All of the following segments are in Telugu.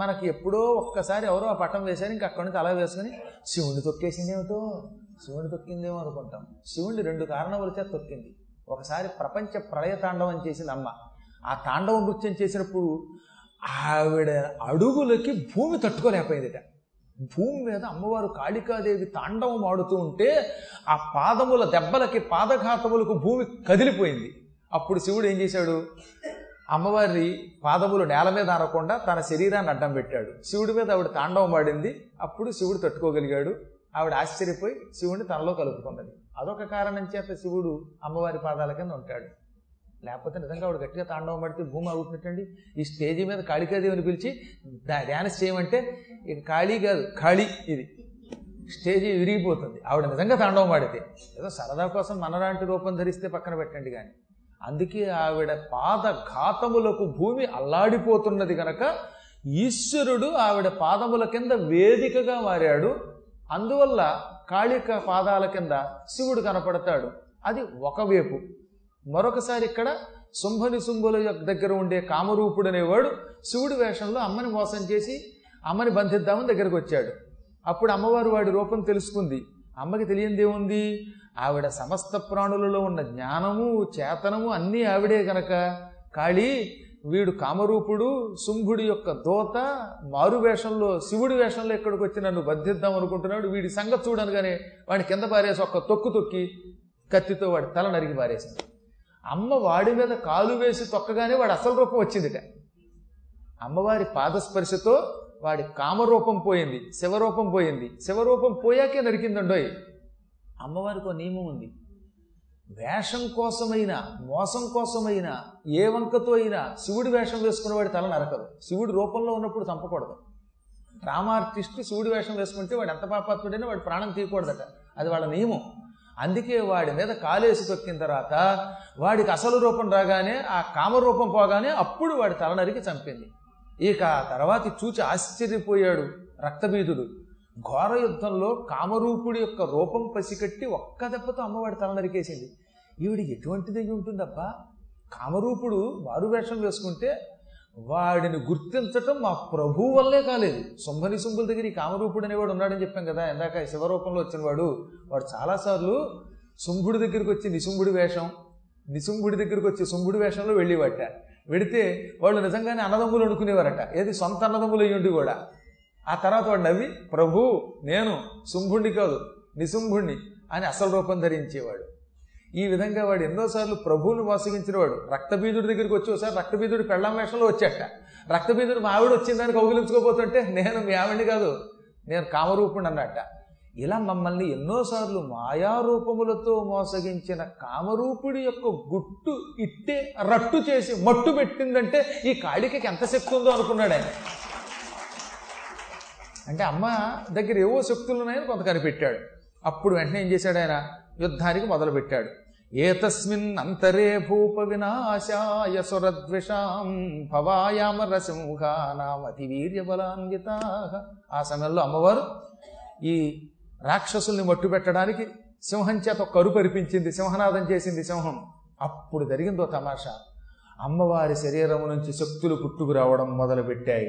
మనకి ఎప్పుడో ఒక్కసారి ఎవరో ఆ పటం వేశారు, ఇంకా అక్కడి నుంచి అలా వేసుకుని శివుణ్ణి తొక్కేసిందేమిటో, శివుణ్ణి తొక్కిందేమో అనుకుంటాం. శివుణ్ణి రెండు కారణాల చేత తొక్కింది. ఒకసారి ప్రపంచ ప్రళయ తాండవం చేసింది అమ్మ. ఆ తాండవ నృత్యం చేసినప్పుడు ఆవిడ అడుగులకి భూమి తట్టుకోలేకపోయిందిట. భూమి మీద అమ్మవారు కాళికాదేవి తాండవం ఆడుతూ ఉంటే ఆ పాదముల దెబ్బలకి, పాదఘాతములకు భూమి కదిలిపోయింది. అప్పుడు శివుడు ఏం చేశాడు, అమ్మవారి పాదములు నేల మీద ఆరకుండా తన శరీరాన్ని అడ్డం పెట్టాడు. శివుడి మీద ఆవిడ తాండవం ఆడింది. అప్పుడు శివుడు తట్టుకోగలిగాడు. ఆవిడ ఆశ్చర్యపోయి శివుడిని తనలో కలుపుకున్నది. అదొక కారణం చేత శివుడు అమ్మవారి పాదాల కింద ఉంటాడు. లేకపోతే నిజంగా ఆవిడ గట్టిగా తాండవం పడితే భూమి ఆగుతున్నట్టండి. ఈ స్టేజీ మీద కాళికాదేవిని పిలిచి డ్యాన్స్ చేయమంటే ఇక ఖాళీ కాదు, ఖాళీ, ఇది స్టేజీ విరిగిపోతుంది ఆవిడ నిజంగా తాండవం ఆడితే. ఏదో సరదా కోసం మనలాంటి రూపం ధరిస్తే పక్కన పెట్టండి. కానీ అందుకే ఆవిడ పాదఘాతములకు భూమి అల్లాడిపోతున్నది కనుక ఈశ్వరుడు ఆవిడ పాదముల కింద వేదికగా మారాడు. అందువల్ల కాళిక పాదాల కింద శివుడు కనపడతాడు. అది ఒకవైపు. మరొకసారి ఇక్కడ శుంభనిశుంభుల దగ్గర ఉండే కామరూపుడు అనేవాడు శివుడి వేషంలో అమ్మని మోసం చేసి అమ్మని బంధిద్దామని దగ్గరకు వచ్చాడు. అప్పుడు అమ్మవారు వాడి రూపం తెలుసుకుంది. అమ్మకి తెలియందేముంది, ఆవిడ సమస్త ప్రాణులలో ఉన్న జ్ఞానము, చేతనము అన్నీ ఆవిడే గనక కాళీ వీడు కామరూపుడు శుంభుడి యొక్క దోత మారు వేషంలో, శివుడి వేషంలో ఎక్కడికి వచ్చి నన్ను బంధిద్దాం అనుకుంటున్నాడు, వీడి సంగతి చూడనుగానే వాడిని కింద పారేసి ఒక్క తొక్కు తొక్కి కత్తితో వాడి తల నరికి పారేసింది. అమ్మ వాడి మీద కాలు వేసి తొక్కగానే వాడి అసలు రూపం వచ్చిందిట. అమ్మవారి పాదస్పర్శతో వాడి కామరూపం పోయింది, శివరూపం పోయింది. శివరూపం పోయాకే నరికిందండోయ్. అమ్మవారికి ఒక నియమం ఉంది. వేషం కోసమైనా, మోసం కోసమైనా, ఏ వంకతో అయినా శివుడి వేషం వేసుకునేవాడి తల నరకదు. శివుడి రూపంలో ఉన్నప్పుడు చంపకూడదు. డ్రామార్టిస్ట్ శివుడి వేషం వేసుకుంటే వాడు ఎంత పాపాత్ముడైనా వాడి ప్రాణం తీయకూడదట. అది వాళ్ళ నియమం. అందుకే వాడి మీద కాలేసి తొక్కిన తర్వాత వాడికి అసలు రూపం రాగానే, ఆ కామరూపం పోగానే అప్పుడు వాడి తల నరికి చంపింది. ఇక ఆ తర్వాత చూచి ఆశ్చర్యపోయాడు రక్తబీజుడు. ఘోర యుద్ధంలో కామరూపుడి యొక్క రూపం పసికట్టి ఒక్క దెబ్బతో అమ్మవాడి తల నరికేసింది. ఈవిడ ఎటువంటిది ఉంటుందబ్బా, కామరూపుడు మారు వేషం వేసుకుంటే వాడిని గుర్తించటం మా ప్రభువు వల్లే కాలేదు. శుంభనిశుంభుల దగ్గర ఈ కామరూపుడు అనేవాడు ఉన్నాడని చెప్పాం కదా ఇందాక, శివరూపంలో వచ్చినవాడు. వాడు చాలాసార్లు శుంభుడి దగ్గరికి వచ్చి నిశుంభుడి వేషం, నిశుంభుడి దగ్గరికి వచ్చి శుంభుడి వేషంలో వెళ్ళివట్ట. వెడితే వాళ్ళు నిజంగానే అన్నదమ్ములు అనుకునేవారట, ఏది సొంత అన్నదమ్ములు అయ్యుండి కూడా. ఆ తర్వాత వాడు నవ్వి, ప్రభు నేను శుంభుణ్ణి కాదు నిశుంభుణ్ణి అని అసలు రూపం ధరించేవాడు. ఈ విధంగా వాడు ఎన్నోసార్లు ప్రభువును మోసగించినవాడు. రక్తబీజుడి దగ్గరికి వచ్చి ఒకసారి రక్తబీజుడి పెళ్ళాం వేషంలో వచ్చాట. రక్తబీజుడు మా ఆవిడ వచ్చిందని కౌగిలించుకోబోతుంటే నేను మీ ఆవిడ్ని కాదు, నేను కామరూపుణ్ణి అన్నట్ట. ఇలా మమ్మల్ని ఎన్నోసార్లు మాయారూపములతో మోసగించిన కామరూపుడి యొక్క గుట్టు ఇట్టే రట్టు చేసి మట్టు పెట్టిందంటే ఈ కాళికకి ఎంత శక్తి ఉందో అనుకున్నాడు ఆయన. అంటే అమ్మ దగ్గర ఏవో శక్తులు ఉన్నాయని కొంత కనిపెట్టాడు. అప్పుడు వెంటనే ఏం చేశాడు ఆయన, యుద్ధానికి మొదలుపెట్టాడు. ఏతస్మిన్ అంతరే భూప వినాశాయ సురద్విషాం భవాయామర సింహానామతి వీర్యబలాన్వితా. ఆ సమయంలో అమ్మవారు ఈ రాక్షసుల్ని మట్టు పెట్టడానికి సింహం చేత ఒక కరు పరిపించింది, సింహనాదం చేసింది సింహం. అప్పుడు జరిగిందో తమాషా, అమ్మవారి శరీరం నుంచి శక్తులు పుట్టుకురావడం మొదలుపెట్టాయి.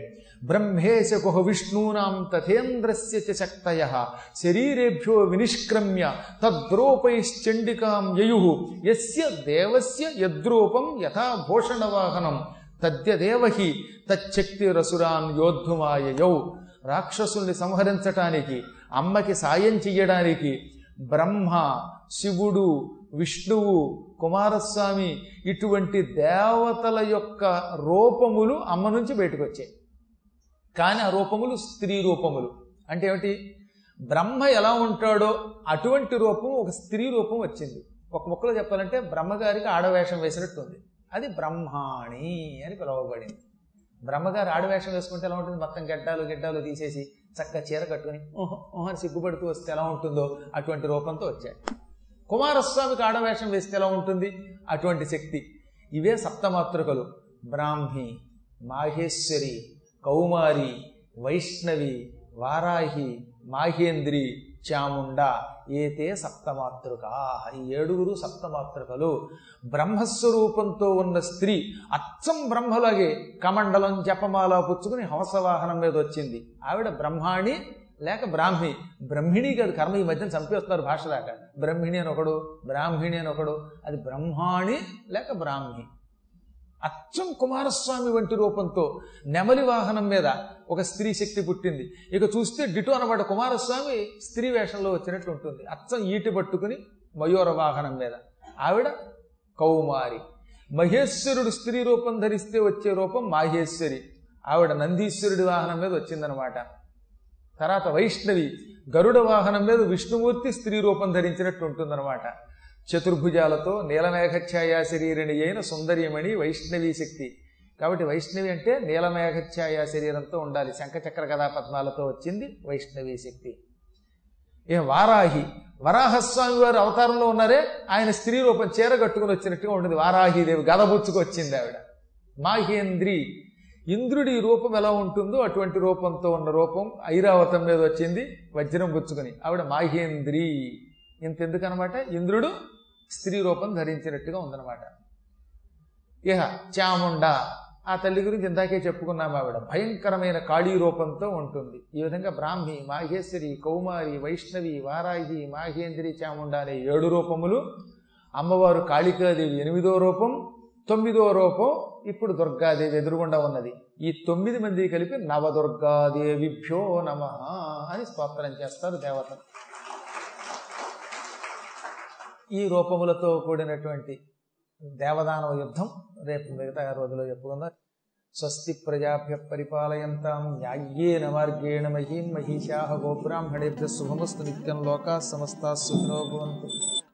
బ్రహ్మేశ కుహ విష్ణూనాం తథేంద్రస్య చ శక్తయః శరీరేభ్యో వినిష్క్రమ్య తద్రూపైశ్చండికాం యయుః యస్య దేవస్య యద్రూపం యథా భూషణవాహనం తద్యదేవ హి తచ్చక్తిరసురాన్ యోద్ధుమాయయౌ. రాక్షసుల్ని సంహరించటానికి, అమ్మకి సాయం చెయ్యడానికి బ్రహ్మ, శివుడు, విష్ణువు, కుమారస్వామి ఇటువంటి దేవతల యొక్క రూపములు అమ్మ నుంచి బయటకు వచ్చాయి. కానీ ఆ రూపములు స్త్రీ రూపములు. అంటే ఏమిటి, బ్రహ్మ ఎలా ఉంటాడో అటువంటి రూపం ఒక స్త్రీ రూపం వచ్చింది. ఒక ముక్కలో చెప్పాలంటే బ్రహ్మగారికి ఆడవేషం వేసినట్టు ఉంది. అది బ్రహ్మాణి అని పిలువబడింది. బ్రహ్మగారు ఆడవేషం వేసుకుంటే ఎలా ఉంటుంది, మొత్తం గెడ్డాలు తీసేసి చక్కగా చీర కట్టుకుని ఓహోని సిగ్గుపడుతూ వస్తే ఎలా ఉంటుందో అటువంటి రూపంతో వచ్చాయి. కుమారస్వామికి ఆడవేషం వేస్తే ఎలా ఉంటుంది, అటువంటి శక్తి. ఇవే సప్తమాతృకలు, బ్రాహ్మి, మాహేశ్వరి, కౌమారి, వైష్ణవి, వారాహి, మాహేంద్రి, చాముండ ఏతే సప్తమాతృకా, ఈ ఏడుగురు సప్తమాతృకలు. బ్రహ్మస్వరూపంతో ఉన్న స్త్రీ అచ్చం బ్రహ్మలాగే కమండలం జపమాల పుచ్చుకుని హంసవాహనం మీద వచ్చింది. ఆవిడ బ్రహ్మాణి లేక బ్రాహ్మిణి. బ్రహ్మిణి కాదు, కర్మ ఈ మధ్యన చంపేస్తున్నారు భాష దాకా. బ్రహ్మిణి అని ఒకడు, బ్రాహ్మిణి అని ఒకడు. అది బ్రహ్మాణి లేక బ్రాహ్మి. అచ్చం కుమారస్వామి వంటి రూపంతో నెమలి వాహనం మీద ఒక స్త్రీ శక్తి పుట్టింది. ఇక చూస్తే డిటో అనమాట కుమారస్వామి స్త్రీ వేషంలో వచ్చినట్లు ఉంటుంది. అచ్చం ఈటి పట్టుకుని మయూర వాహనం మీద ఆవిడ కౌమారి. మహేశ్వరుడు స్త్రీ రూపం ధరిస్తే వచ్చే రూపం మాహేశ్వరి, ఆవిడ నందీశ్వరుడి వాహనం మీద వచ్చిందనమాట. తర్వాత వైష్ణవి గరుడ వాహనం మీద విష్ణుమూర్తి స్త్రీ రూపం ధరించినట్టు ఉంటుందన్నమాట. చతుర్భుజాలతో నీలమేఘఛాయ శరీరిణి అయిన సుందర్యమణి వైష్ణవీ శక్తి. కాబట్టి వైష్ణవి అంటే నీలమేఘఛాయ శరీరంతో ఉండాలి. శంఖచక్ర గదా పద్మాలతో వచ్చింది వైష్ణవీ శక్తి. ఏ వారాహి, వరాహస్వామి వారు అవతారంలో ఉన్నారే, ఆయన స్త్రీ రూపం చీర కట్టుకుని వచ్చినట్టుగా ఉంటుంది. వారాహీదేవి గదబుచ్చుకు వచ్చింది ఆవిడ. మాహేంద్రి, ఇంద్రుడి రూపం ఎలా ఉంటుందో అటువంటి రూపంతో ఉన్న రూపం ఐరావతం మీద వచ్చింది వజ్రం బుచ్చుకుని, ఆవిడ మాహేంద్రి. ఇంతెందుకనమాట, ఇంద్రుడు స్త్రీ రూపం ధరించినట్టుగా ఉందనమాట. ఇహ చాముండ, ఆ తల్లి గురించి ఇందాకే చెప్పుకున్నాం. ఆవిడ భయంకరమైన కాళీ రూపంతో ఉంటుంది. ఈ విధంగా బ్రాహ్మి, మాహేశ్వరి, కౌమారి, వైష్ణవి, వారాహి, మాహేంద్రి, చాముండ అనే 7 రూపములు. అమ్మవారు కాళికాదేవి 8వ రూపం, 9వ రూపం ఇప్పుడు దుర్గాదేవి ఎదురుగుండా ఉన్నది. ఈ 9 మంది కలిపి నవదుర్గాదేవిభ్యో నమః అని స్తోత్రం చేస్తారు దేవతలు. ఈ రూపములతో కూడినటువంటి దేవదానవ యుద్ధం రేపు మిగతా రోజులో చెప్పుకుందాం. స్వస్తి ప్రజాభ్య పరిపాలయంతాం న్యాయేన మార్గేణ మహీం మహిషాః గోబ్రాహ్మణేభ్యః శుభమస్తు నిత్యం లోకాః సమస్తాః సుఖినో భవంతు.